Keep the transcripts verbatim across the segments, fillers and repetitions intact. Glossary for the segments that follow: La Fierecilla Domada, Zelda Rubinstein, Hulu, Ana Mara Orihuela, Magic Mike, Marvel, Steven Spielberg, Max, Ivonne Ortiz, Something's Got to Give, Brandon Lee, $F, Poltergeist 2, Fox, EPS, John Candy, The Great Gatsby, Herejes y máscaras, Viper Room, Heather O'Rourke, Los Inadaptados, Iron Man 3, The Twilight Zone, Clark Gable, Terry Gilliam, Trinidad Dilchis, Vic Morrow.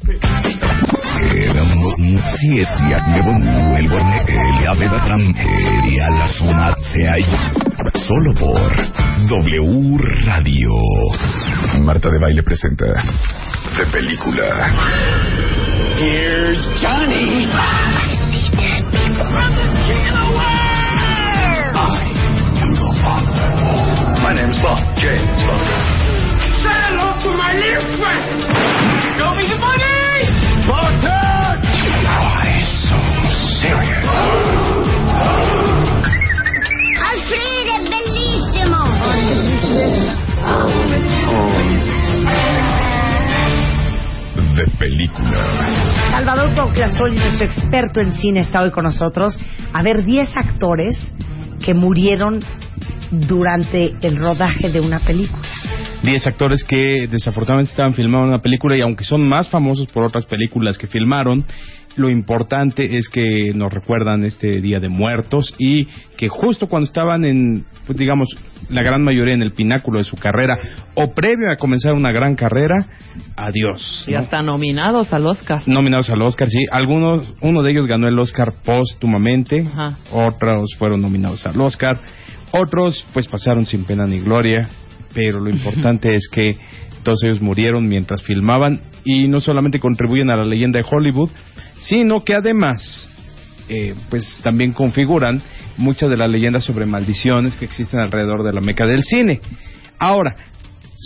Era ciencia de el la beba transmedia la sumancia solo por W Radio. Marta de Baile presenta de película. Here's Johnny. I see dead people. I'm the king of the world. I am the father. My name's Bob. James Bob. Say hello to my little friend. Go be the money. Spartan! Why so serious? Alfredo Bellissimo! De película. Salvador Pauquiazol, nuestro experto en cine, está hoy con nosotros. A ver, diez actores que murieron durante el rodaje de una película. Diez actores que desafortunadamente estaban filmando una película, y aunque son más famosos por otras películas que filmaron, lo importante es que nos recuerdan este Día de Muertos, y que justo cuando estaban en, pues digamos, la gran mayoría en el pináculo de su carrera, o previo a comenzar una gran carrera, adiós, ¿no? Y hasta nominados al Oscar. Nominados al Oscar, sí. Algunos, uno de ellos ganó el Oscar póstumamente. Ajá. Otros fueron nominados al Oscar. Otros, pues pasaron sin pena ni gloria. Pero lo importante es que todos ellos murieron mientras filmaban, y no solamente contribuyen a la leyenda de Hollywood, sino que además eh, pues también configuran muchas de las leyendas sobre maldiciones que existen alrededor de la meca del cine. Ahora,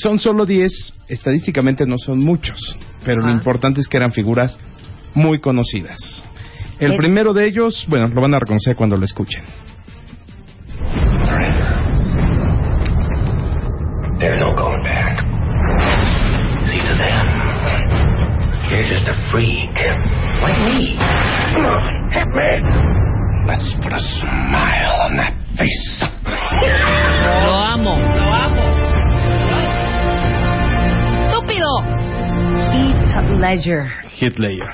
son solo diez, estadísticamente no son muchos, pero ah. lo importante es que eran figuras muy conocidas. El primero de ellos, bueno, lo van a reconocer cuando lo escuchen. There's no going back. See to them. You're just a freak. Like me. Look, hit me. Let's put a smile on that face. Lo amo. Lo amo. Estúpido. Heath Ledger. Heath Ledger.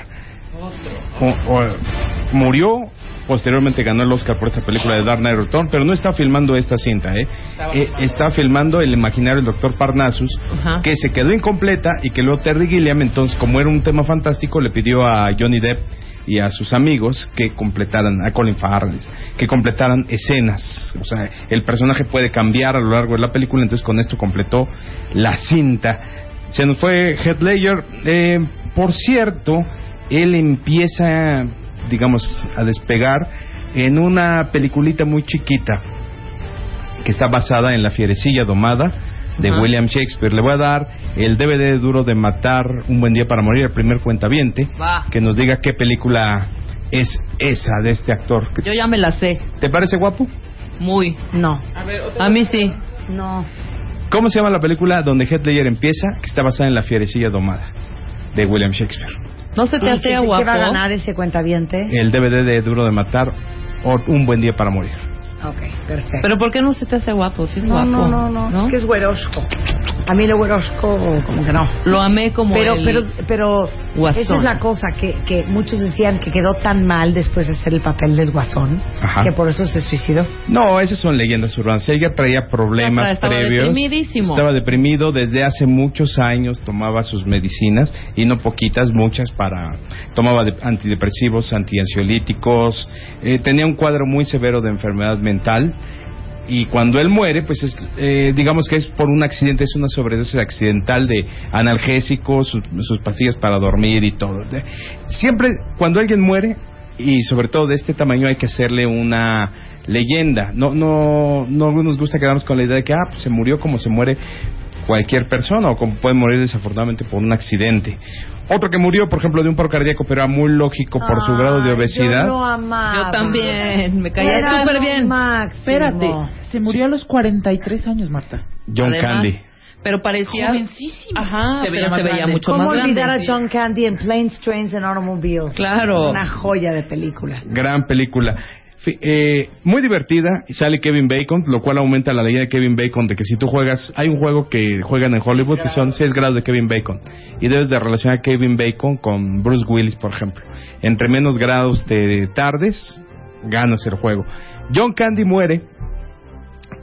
Otro. O, o, murió. Posteriormente ganó el Oscar por esta película de Dark Knight Returns, pero no está filmando esta cinta, ¿eh? eh está filmando El Imaginario del Doctor Parnassus, uh-huh. que se quedó incompleta, y que luego Terry Gilliam, entonces, como era un tema fantástico, le pidió a Johnny Depp y a sus amigos que completaran, a Colin Farrell, que completaran escenas. O sea, el personaje puede cambiar a lo largo de la película, entonces con esto completó la cinta. Se nos fue Heath Ledger. Eh, por cierto, él empieza, digamos, a despegar en una peliculita muy chiquita que está basada en La Fierecilla Domada de uh-huh. William Shakespeare. Le voy a dar el D V D de Duro de Matar, Un Buen Día para Morir, el primer cuentaviente bah. que nos diga qué película es esa de este actor. Yo ya me la sé. ¿Te parece guapo? Muy. No. A ver, otra a mí vez. Sí. No. ¿Cómo se llama la película donde Heath Ledger empieza, que está basada en La Fierecilla Domada de William Shakespeare? ¿No se te hace guapo? ¿Qué va a ganar ese cuentaviente? El D V D de Duro de Matar o Un Buen Día para Morir. Okay, perfecto. ¿Pero por qué no se te hace guapo? ¿Sí es no, guapo? No, no, no, no. Es que es güerosco. A mí lo güerosco, como que no. Lo amé como pero, el... Pero, pero, pero esa es la cosa, que, que muchos decían que quedó tan mal después de hacer el papel del guasón, ajá. que por eso se suicidó. No, esas son leyendas urbanas. Ella traía problemas no, estaba previos. Estaba deprimidísimo. Estaba deprimido desde hace muchos años, tomaba sus medicinas, y no poquitas, muchas para... Tomaba de, antidepresivos, antiansiolíticos, eh, tenía un cuadro muy severo de enfermedad mental. mental, y cuando él muere, pues es, eh, digamos que es por un accidente, es una sobredosis accidental de analgésicos, sus, sus pastillas para dormir y todo. Siempre cuando alguien muere, y sobre todo de este tamaño, hay que hacerle una leyenda. No, no, no nos gusta quedarnos con la idea de que ah, pues se murió como se muere cualquier persona, o como puede morir desafortunadamente por un accidente. Otro que murió, por ejemplo, de un paro cardíaco, pero era muy lógico por ah, su grado de obesidad. Yo lo amaba. Yo también, me caía súper bien. Máximo. Espérate, se murió sí. a los cuarenta y tres años, Marta. John Además, Candy. pero parecía jovencísima. Ajá, se veía, pero se veía mucho más grande. ¿Cómo olvidar a John Candy en Planes, Trains y Automobiles? Claro. Una joya de película. Gran película. Eh, muy divertida, y sale Kevin Bacon, lo cual aumenta la ley de Kevin Bacon de que si tú juegas, hay un juego que juegan en Hollywood que son seis grados de Kevin Bacon y debes de relacionar a Kevin Bacon con Bruce Willis, por ejemplo. Entre menos grados te tardes, ganas el juego. John Candy muere,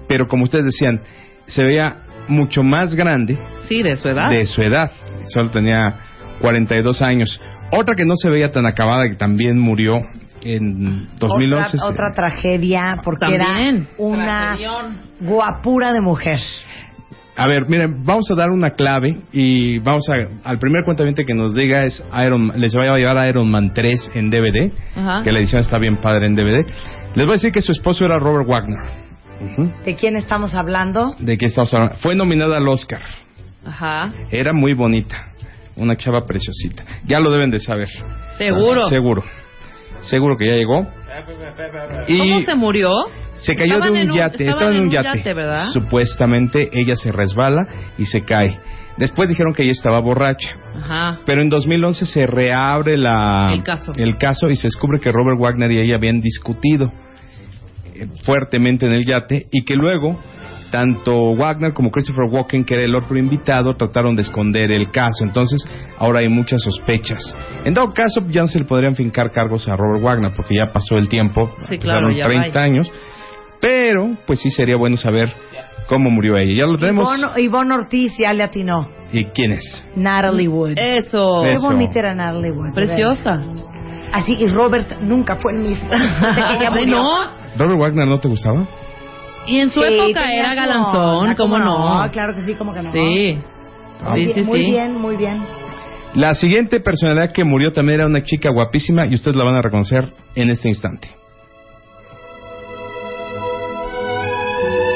pero como ustedes decían, se veía mucho más grande. Sí, de su edad. De su edad, solo tenía cuarenta y dos años. Otra que no se veía tan acabada, que también murió en dos mil once. Otra, otra tragedia, porque también era una tragedión. Guapura de mujer. A ver, miren, vamos a dar una clave y vamos a, al primer cuentaviente que nos diga es Iron, les voy a llevar a Iron Man tres en D V D, uh-huh, que la edición está bien padre en D V D. Les voy a decir que su esposo era Robert Wagner. Uh-huh. ¿De quién estamos hablando? ¿De quién estamos hablando? Fue nominada al Oscar. Ajá. Uh-huh. Era muy bonita, una chava preciosita. Ya lo deben de saber. Seguro. Ah, seguro. Seguro que ya llegó. Y ¿cómo se murió? Se cayó de un yate. Estaba en un yate, yate, ¿verdad? Supuestamente ella se resbala y se cae. Después dijeron que ella estaba borracha. Ajá. Pero en dos mil once se reabre la, el, caso. el caso y se descubre que Robert Wagner y ella habían discutido fuertemente en el yate y que luego tanto Wagner como Christopher Walken, que era el otro invitado, trataron de esconder el caso. Entonces, ahora hay muchas sospechas. En dado caso, ya no se le podrían fincar cargos a Robert Wagner, porque ya pasó el tiempo, sí, pasaron claro, treinta años. Pero, pues sí sería bueno saber cómo murió ella. Ya lo tenemos. Ivonne, Ivonne Ortiz ya le atinó. ¿Y quién es? Natalie Wood. Eso. Qué bonita era Natalie Wood. Preciosa. Así, y Robert nunca fue el mismo. ¿No? ¿Robert Wagner no te gustaba? Y en su sí, época era galanzón, no, ¿cómo no? no? Claro que sí, como que no. Sí, ah, sí, sí. Muy sí. bien, muy bien. La siguiente personalidad que murió también era una chica guapísima y ustedes la van a reconocer en este instante.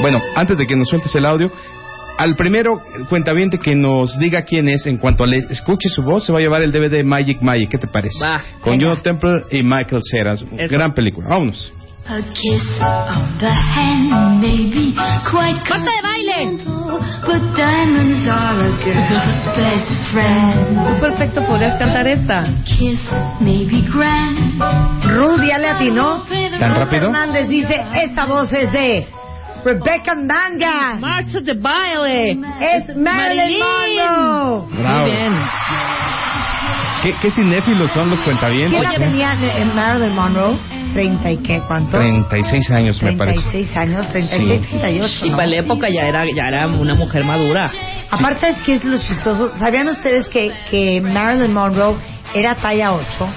Bueno, antes de que nos sueltes el audio, al primero cuentaviente que nos diga quién es, en cuanto le escuche su voz, se va a llevar el D V D Magic Mike. ¿Qué te parece? Va, con John Temple y Michael Cera. Gran película. Vámonos. A kiss on the hand may be quite coincidental, but diamonds are a girl's best friend. Tú perfecto podrías cantar esta. Kiss may be grand. Rudy Alatino. ¿Tan rápido? Hernández dice, esta voz es de Rebecca Manga. Marcha de baile. Es Marilyn Monroe. Bravo. Muy bien. ¿Qué, qué cinéfilos son los cuentavientes? ¿Qué edad tenían en Marilyn Monroe? ¿Treinta y qué? ¿Cuántos? treinta y seis años, me parece. treinta y seis años, treinta y seis, treinta y ocho. Y para la época ya era, ya era una mujer madura. Aparte, es que es lo chistoso. ¿Sabían ustedes que, que Marilyn Monroe era talla ocho?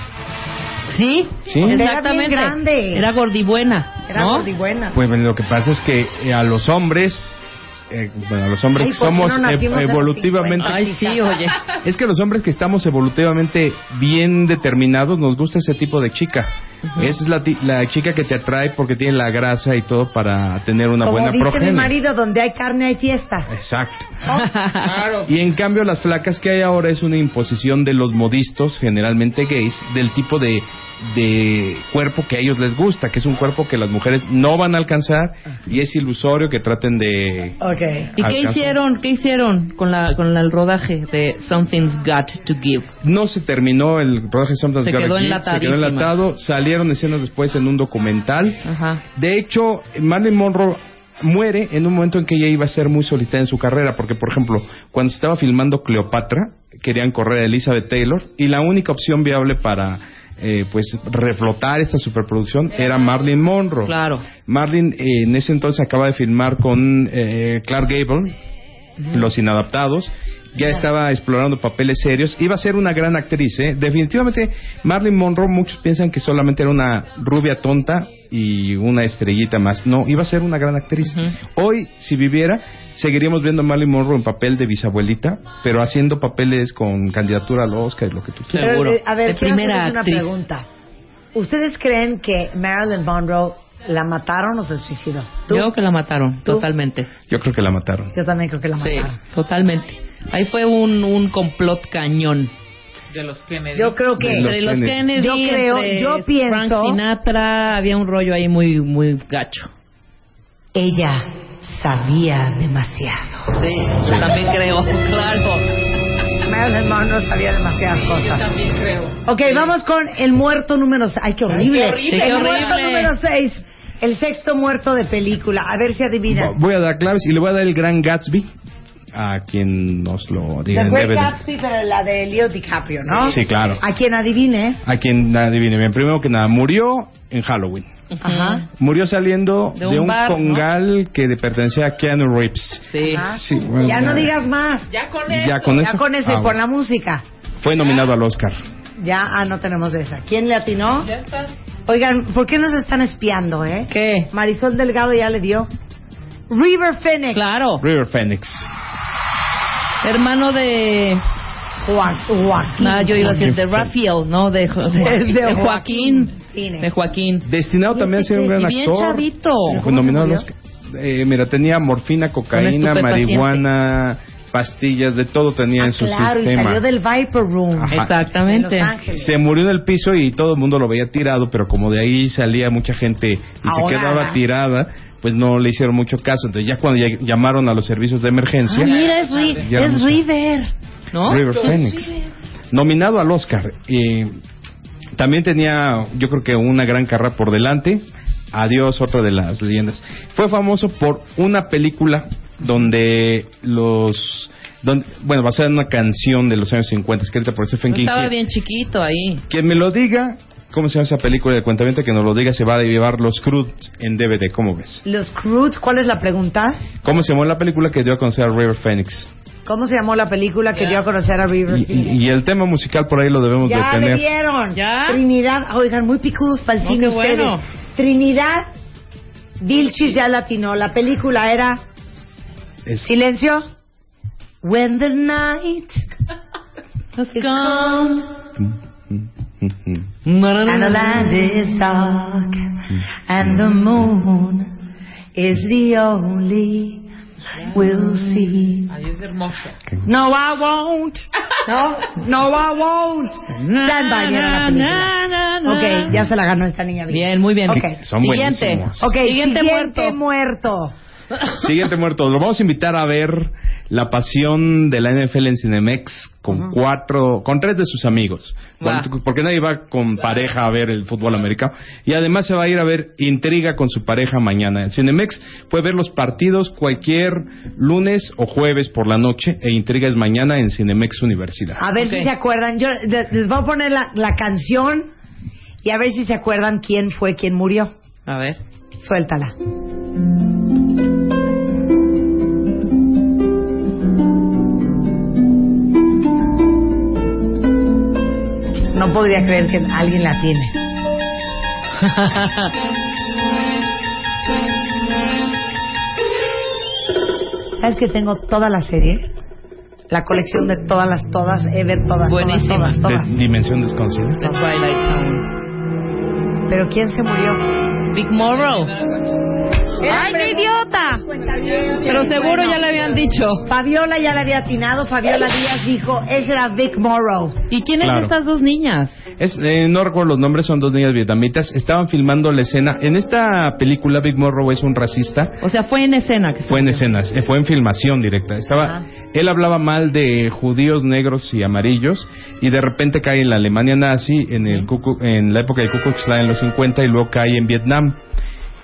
Sí, sí. Exactamente. Era bien grande. Era gordibuena. Era ¿no? gordibuena. Pues lo que pasa es que a los hombres... Eh, bueno, los hombres que somos no ev- evolutivamente... Ay, sí, oye. Es que los hombres que estamos evolutivamente bien determinados nos gusta ese tipo de chica. Uh-huh. Esa es la, t- la chica que te atrae porque tiene la grasa y todo para tener una como buena progenie. Como dice mi marido, donde hay carne hay fiesta. Exacto. Oh, claro. Y en cambio las flacas que hay ahora es una imposición de los modistas, generalmente gays, del tipo de... de cuerpo que a ellos les gusta, que es un cuerpo que las mujeres no van a alcanzar y es ilusorio que traten de okay. ¿Y qué hicieron, qué hicieron con la con la, el rodaje de Something's Got to Give? No se terminó el rodaje de Something's Got to Give, se quedó enlatado, salieron escenas después en un documental. Ajá. De hecho, Marilyn Monroe muere en un momento en que ella iba a ser muy solicitada en su carrera, porque por ejemplo cuando se estaba filmando Cleopatra querían correr a Elizabeth Taylor y la única opción viable para Eh, pues reflotar esta superproducción era Marilyn Monroe. Claro. Marilyn eh, en ese entonces acaba de filmar con eh, Clark Gable, uh-huh, Los Inadaptados. Ya estaba explorando papeles serios. Iba a ser una gran actriz, ¿eh? Definitivamente Marilyn Monroe, muchos piensan que solamente era una rubia tonta y una estrellita más. No, iba a ser una gran actriz. Uh-huh. Hoy, si viviera, seguiríamos viendo a Marilyn Monroe en papel de bisabuelita, pero haciendo papeles con candidatura al Oscar y lo que tú quieras. Seguro. Pero, a ver, quiero hacerles una pregunta. ¿Ustedes creen que Marilyn Monroe la mataron o se suicidó? ¿Tú? Yo creo que la mataron, ¿Tú? totalmente. Yo creo que la mataron. Yo también creo que la mataron. Sí, totalmente. Ahí fue un, un complot cañón. De los Kennedy. Yo creo que... Entre los Kennedy, yo creo, entre yo pienso... Frank Sinatra, había un rollo ahí muy, muy gacho. Ella sabía demasiado. Sí, yo también creo, claro. Marilyn Monroe sabía demasiadas cosas. Sí, yo también creo. Ok, sí. Vamos con el muerto número seis. ¡Ay, qué horrible! Qué horrible. Sí, qué el horrible. Muerto número seis. El sexto muerto de película. A ver si adivina. Voy a dar claves y le voy a dar el Gran Gatsby. A quien nos lo diga. The Great Gatsby, pero la de Leo DiCaprio, ¿no? Sí, claro. A quien adivine. A quien adivine. Bien, primero que nada, murió en Halloween. Ajá. Murió saliendo de un, de un bar, congal, ¿no?, que pertenecía a Keanu Reeves. Sí. Sí, bueno, ya no digas más. Ya con eso. Ya con eso, ya con eso ah, y con la música. Fue nominado ah. al Oscar. Ya, ah, no tenemos esa. ¿Quién le atinó? Ya está. Oigan, ¿por qué nos están espiando, eh? ¿Qué? Marisol Delgado ya le dio. River Phoenix. Claro. River Phoenix. Hermano de Joaquín. Joaquín. No, yo iba a decir de Rafael, no, de, jo... de, de Joaquín. De Joaquín. Destinado también a ser un gran actor. Bien chavito. Nominado a los... eh, mira, tenía morfina, cocaína, marihuana, pastillas, de todo tenía ah, en su claro, sistema. Claro, y salió del Viper Room. Ajá. Exactamente. Se murió en el piso y todo el mundo lo veía tirado, pero como de ahí salía mucha gente y ahora se quedaba tirada, pues no le hicieron mucho caso. Entonces ya cuando ya llamaron a los servicios de emergencia... Ah, mira, es, ri es River, ¿no? River Phoenix. Nominado al Oscar. Eh, también tenía, yo creo que una gran carrera por delante. Adiós, otra de las leyendas. Fue famoso por una película donde los... Donde, bueno, va a ser una canción de los años cincuenta, escrita por Stephen King. Estaba bien chiquito ahí. Quien me lo diga... ¿Cómo se llama esa película de Cuentaviente que nos lo diga? Se va a llevar Los Crudes en D V D. ¿Cómo ves? ¿Los Crudes? ¿Cuál es la pregunta? ¿Cómo se llamó la película que dio a conocer a River Phoenix? ¿Cómo se llamó la película que yeah. dio a conocer a River y, Phoenix? Y, y el tema musical por ahí lo debemos ya de tener. Ya le dieron. Ya. Trinidad. Oigan, muy picudos para el cine ustedes. Bueno. Trinidad Dilchis ya latinó. La película era... Es... Silencio. When the night has come... And the land is dark, and the moon is the only light we'll see. No, I won't. No, no, I won't. Stand by me la película. Okay, ya se la ganó esta niña. Bien, bien, muy bien. Okay. Son siguiente. Okay, siguiente, siguiente muerto. muerto. Siguiente muerto. Lo vamos a invitar a ver La Pasión de la N F L en Cinemex con uh-huh. cuatro, con tres de sus amigos, ah. con, porque nadie va con pareja a ver el fútbol americano. Y además se va a ir a ver Intriga con su pareja mañana. En Cinemex puede ver los partidos cualquier lunes o jueves por la noche, e Intriga es mañana en Cinemex Universidad. A ver okay. si se acuerdan. Yo les voy a poner la, la canción y a ver si se acuerdan quién fue quien murió. A ver, suéltala. No podría creer que alguien la tiene. ¿Sabes que tengo toda la serie? La colección de todas las todas, Ever, todas, buenísimo. todas, todas, todas. Dimensión desconocida. The Twilight Zone. ¿Pero quién se murió? Vic Morrow. ¡Ay, qué idiota! Pero seguro ya le habían dicho. Fabiola ya le había atinado. Fabiola Díaz dijo, ese era Vic Morrow. ¿Y quiénes claro. estas dos niñas? Es, eh, no recuerdo los nombres, son dos niñas vietnamitas. Estaban filmando la escena. En esta película Vic Morrow es un racista. O sea, fue en escena. Que fue en escenas, eh, fue en filmación directa. Estaba, ah. Él hablaba mal de judíos, negros y amarillos. Y de repente cae en la Alemania nazi, en, el Cucu, en la época del Ku Klux Klan en los cincuenta, y luego cae en Vietnam.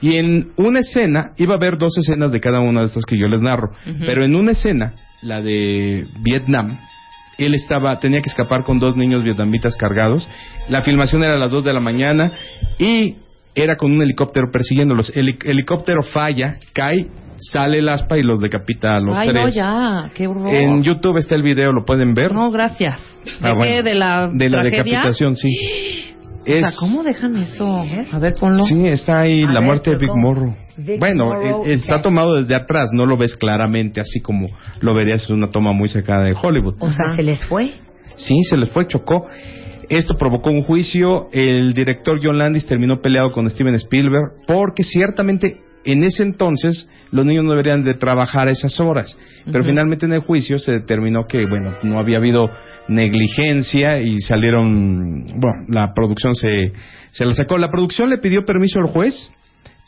Y en una escena, iba a haber dos escenas de cada una de estas que yo les narro, uh-huh. pero en una escena, la de Vietnam, él estaba, tenía que escapar con dos niños vietnamitas cargados. La filmación era a las dos de la mañana y era con un helicóptero persiguiéndolos. El helicóptero falla, cae, sale el aspa y los decapita a los Ay, tres. Ay, no, ya, qué horror. En YouTube está el video, lo pueden ver. No, gracias. Ah, ¿De bueno, qué? ¿De la De la tragedia? Decapitación, sí. Es... O sea, ¿cómo dejan eso? A ver, ponlo. Sí, está ahí a la ver, muerte de Vic Morrow. Bueno, Morrow, eh, está tomado desde atrás, no lo ves claramente, así como lo verías en una toma muy cercana de Hollywood. O sea, ¿se les fue? Sí, se les fue, chocó. Esto provocó un juicio. El director John Landis terminó peleado con Steven Spielberg, porque ciertamente en ese entonces los niños no deberían de trabajar esas horas. Pero uh-huh. finalmente en el juicio se determinó que, bueno, no había habido negligencia y salieron... Bueno, la producción se, se la sacó. La producción le pidió permiso al juez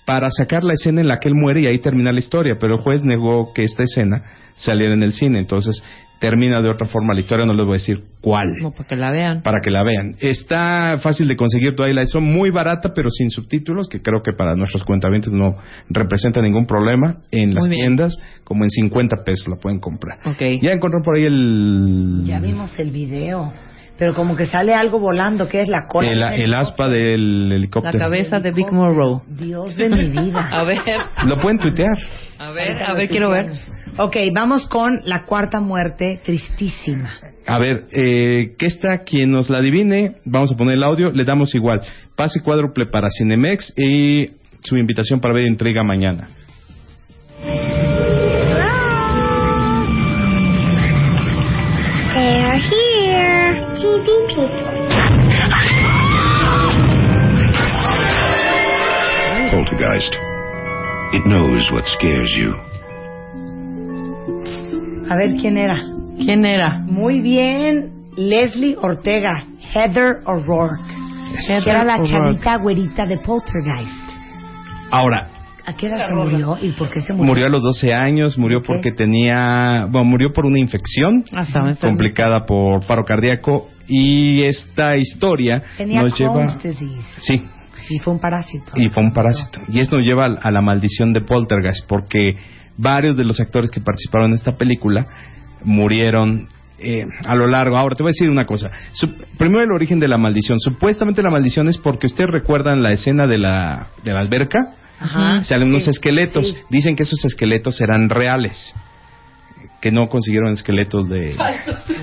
para sacar la escena en la que él muere y ahí termina la historia, pero el juez negó que esta escena saliera en el cine, entonces termina de otra forma la historia, no les voy a decir cuál. No, para que la vean. Para que la vean. Está fácil de conseguir todavía la edición, muy barata, pero sin subtítulos, que creo que para nuestros cuentavientes no representa ningún problema. En las tiendas, como en cincuenta pesos la pueden comprar. Okay. Ya encontró por ahí el... Ya vimos el video. Pero como que sale algo volando, ¿qué es la cola? El, el aspa del helicóptero. La cabeza de Vic Morrow. Dios de mi vida. A ver. Lo pueden tuitear. A ver, a ver, quiero ver. Ok, vamos con la cuarta muerte, tristísima. A ver, eh, que está quien nos la adivine, vamos a poner el audio, le damos igual. Pase cuádruple para Cinemex y su invitación para ver Intriga mañana. Hello. They're here. T V people. Poltergeist. It knows what scares you. A ver quién era. ¿Quién era? Muy bien, Leslie Ortega, Heather O'Rourke. Yes. Era la chavita güerita de Poltergeist. Ahora, ¿a qué edad se murió y por qué se murió? Murió a los doce años, murió porque ¿Qué? tenía... Bueno, murió por una infección ah, complicada por paro cardíaco y esta historia tenía nos lleva... Crohn's disease. Sí. Y fue un parásito. Y fue un parásito. No. Y esto nos lleva a la maldición de Poltergeist porque varios de los actores que participaron en esta película murieron... Eh, a lo largo, ahora te voy a decir una cosa. Sup- primero el origen de la maldición. Supuestamente la maldición es porque ustedes recuerdan la escena de la, de la alberca. Ajá, salen sí, unos esqueletos, sí. Dicen que esos esqueletos eran reales, que no consiguieron esqueletos de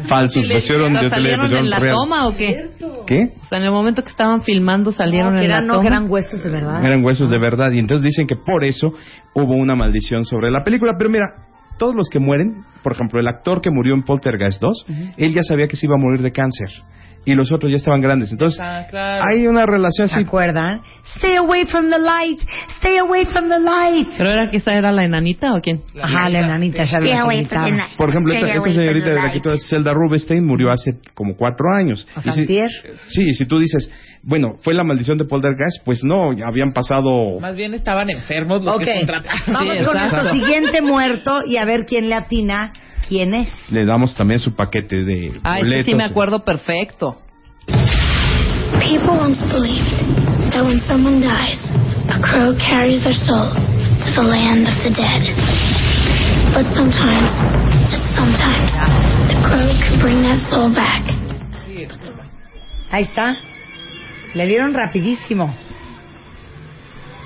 falsos, pusieron de salieron en la real. Toma o qué? ¿Qué? O sea, en el momento que estaban filmando salieron no, en eran, la toma. No, eran huesos de verdad. Eran huesos de verdad y entonces dicen que por eso hubo una maldición sobre la película, pero mira, todos los que mueren, por ejemplo, el actor que murió en Poltergeist dos, uh-huh. él ya sabía que se iba a morir de cáncer. Y los otros ya estaban grandes. Entonces, ah, claro. hay una relación así. ¿Se acuerdan? Stay away from the light. Stay away from the light. ¿Pero era que esa era la enanita o quién? La Ajá, la enanita. Sí. Stay away from the light. Por ejemplo, esta, esta señorita de la que tú haces, Zelda Rubinstein, murió hace como cuatro años. O sea, si, sí, si tú dices, bueno, ¿fue la maldición de Poltergeist? Pues no, habían pasado... Más bien estaban enfermos los okay. que contrataron. Vamos sí, con nuestro siguiente muerto y a ver quién le atina. ¿Quién es? Le damos también su paquete de ah, boletos. Sí me acuerdo perfecto. People once believed that when someone dies, a crow carries their soul to the land of the dead. But sometimes, just sometimes, the crow can bring that soul back. Ahí está. Le dieron rapidísimo.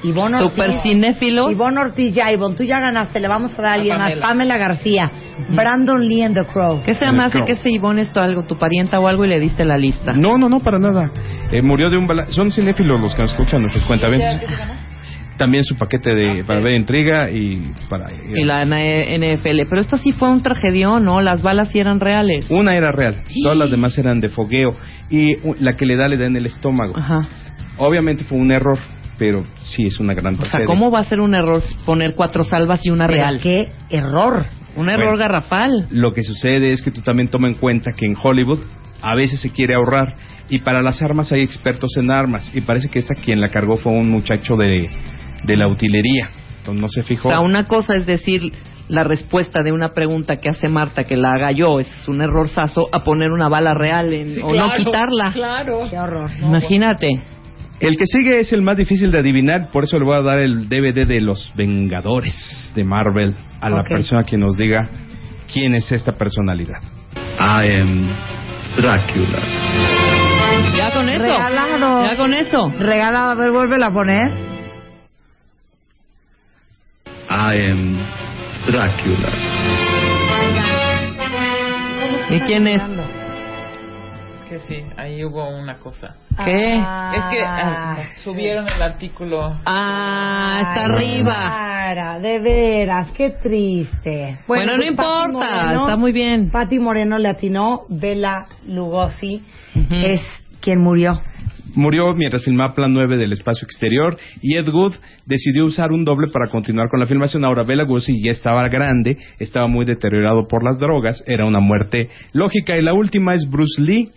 Ivonne Super Ortiz, cinéfilos. Ivonne Ortiz, ya, Ivonne, tú ya ganaste, le vamos a dar a alguien más. Pamela García, Brandon Lee and the Crow. ¿Qué se llama? Hace que ese Ivonne es tu, algo, tu parienta o algo y le diste la lista. No, no, no, para nada. Eh, murió de un bala... Son cinéfilos los que nos escuchan, nuestros cuentavientes. También su paquete de okay. para ver Intriga y para... Eh, y la N F L. Pero esta sí fue un tragedión, ¿no? Las balas sí eran reales. Una era real, sí. Todas las demás eran de fogueo. Y la que le da, le da en el estómago. Ajá. Obviamente fue un error. Pero sí, es una gran tragedia. O sea, ¿cómo va a ser un error poner cuatro salvas y una real? ¿Qué error? Un error bueno, garrafal. Lo que sucede es que tú también toma en cuenta que en Hollywood a veces se quiere ahorrar. Y para las armas hay expertos en armas. Y parece que esta quien la cargó fue un muchacho de, de la utilería. Entonces no se fijó. O sea, una cosa es decir... La respuesta de una pregunta que hace Marta, que la haga yo, es un errorzazo a poner una bala real en, sí, o claro, no quitarla. Claro. Qué horror. No, imagínate. El que sigue es el más difícil de adivinar, por eso le voy a dar el D V D de Los Vengadores de Marvel a la okay. persona que nos diga quién es esta personalidad. I am Drácula. Ya con eso. Regalado. Ya con eso. Regalado, a ver, vuélvela a poner. I am Drácula. ¿Y quién es? Sí, ahí hubo una cosa. ¿Qué? Es que ah, subieron sí. el artículo. Ah, está arriba. Cara, de veras, qué triste. Bueno, bueno no importa, Moreno, está muy bien. Patty Moreno le atinó, Bela Lugosi uh-huh. es quien murió. Murió mientras filmaba Plan nueve del espacio exterior y Ed Wood decidió usar un doble para continuar con la filmación. Ahora Bela Lugosi ya estaba grande, estaba muy deteriorado por las drogas, era una muerte lógica. Y la última es Bruce Lee,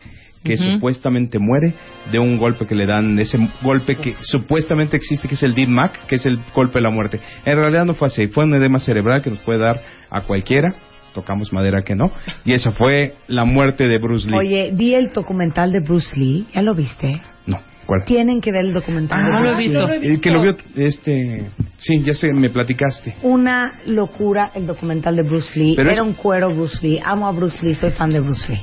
que uh-huh. supuestamente muere de un golpe que le dan, ese golpe que supuestamente existe, que es el D M A C, que es el golpe de la muerte. En realidad no fue así, fue un edema cerebral que nos puede dar a cualquiera. Tocamos madera que no. Y esa fue la muerte de Bruce Lee. Oye, vi el documental de Bruce Lee. ¿Ya lo viste? No. ¿Cuál? Tienen que ver el documental. Ah, de Bruce Lee. Lo he visto. El que lo vio, este... Sí, ya sé, me platicaste. Una locura el documental de Bruce Lee. Pero Era es... un cuero Bruce Lee. Amo a Bruce Lee, soy fan de Bruce Lee.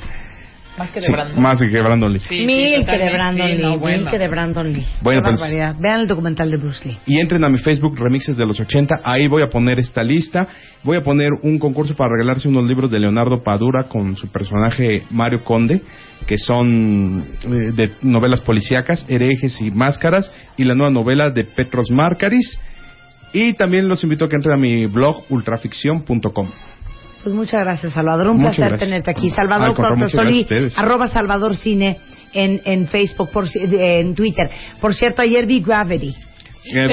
Más que de sí, Brandon Lee. Más que de Brandon Lee. Sí, mil sí, que de Brandon sí, Lee. No, bueno. Mil que de Brandon Lee. Bueno, pues, vean el documental de Bruce Lee. Y entren a mi Facebook, Remixes de los ochenta. Ahí voy a poner esta lista. Voy a poner un concurso para regalarse unos libros de Leonardo Padura con su personaje Mario Conde, que son eh, de novelas policíacas, Herejes y Máscaras, y la nueva novela de Petros Márcaris. Y también los invito a que entren a mi blog, ultraficción punto com. Pues muchas gracias, Salvador. Un muchas placer gracias. tenerte aquí. Salvador Pauquiazol, arroba Salvador Cine en, en Facebook, por, en Twitter. Por cierto, ayer vi Gravity.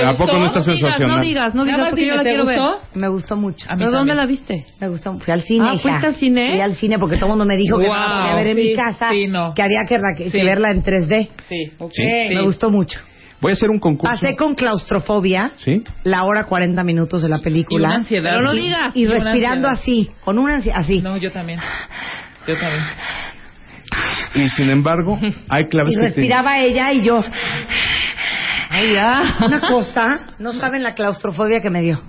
¿A poco no está sensacional? No digas, no digas, porque yo la quiero ver. Me gustó mucho. ¿Pero dónde la viste? Me gustó, fui al cine. Ah, ¿fuiste al cine? Fui al cine porque todo el mundo me dijo que no la podía ver en mi casa, que había que verla en tres D. Sí, ok. Me gustó mucho. Voy a hacer un concurso. Pasé con claustrofobia. Sí. La hora cuarenta minutos de la película. Y una ansiedad. Pero no digas. Y, y respirando así, con una ansiedad así. No, yo también. Yo también. Y sin embargo, hay claves. Y que respiraba te... ella y yo. Ay, ya. Una cosa, no saben la claustrofobia que me dio.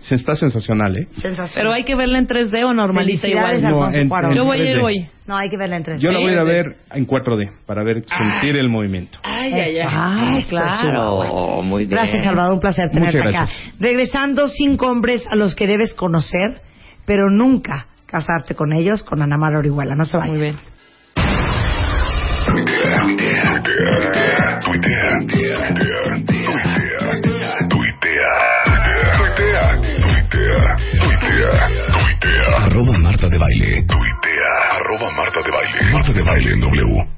Se está sensacional, ¿eh? Sensacional. Pero hay que verla en tres D o normalita igual. No, en, en yo voy a ir hoy. No, hay que verla en tres D. Yo la voy a ir a ver en cuatro D para ver sentir ah. el movimiento. Ay, ay, ay. Ah, claro. Oh, muy bien. Gracias, Salvador. Un placer tenerte acá. Regresando, cinco hombres a los que debes conocer, pero nunca casarte con ellos, con Ana Mara Orihuela. No se vayan. Muy bien. Arroba Marta de Baile. Tuitea. Arroba Marta de Baile. Marta de Baile en W.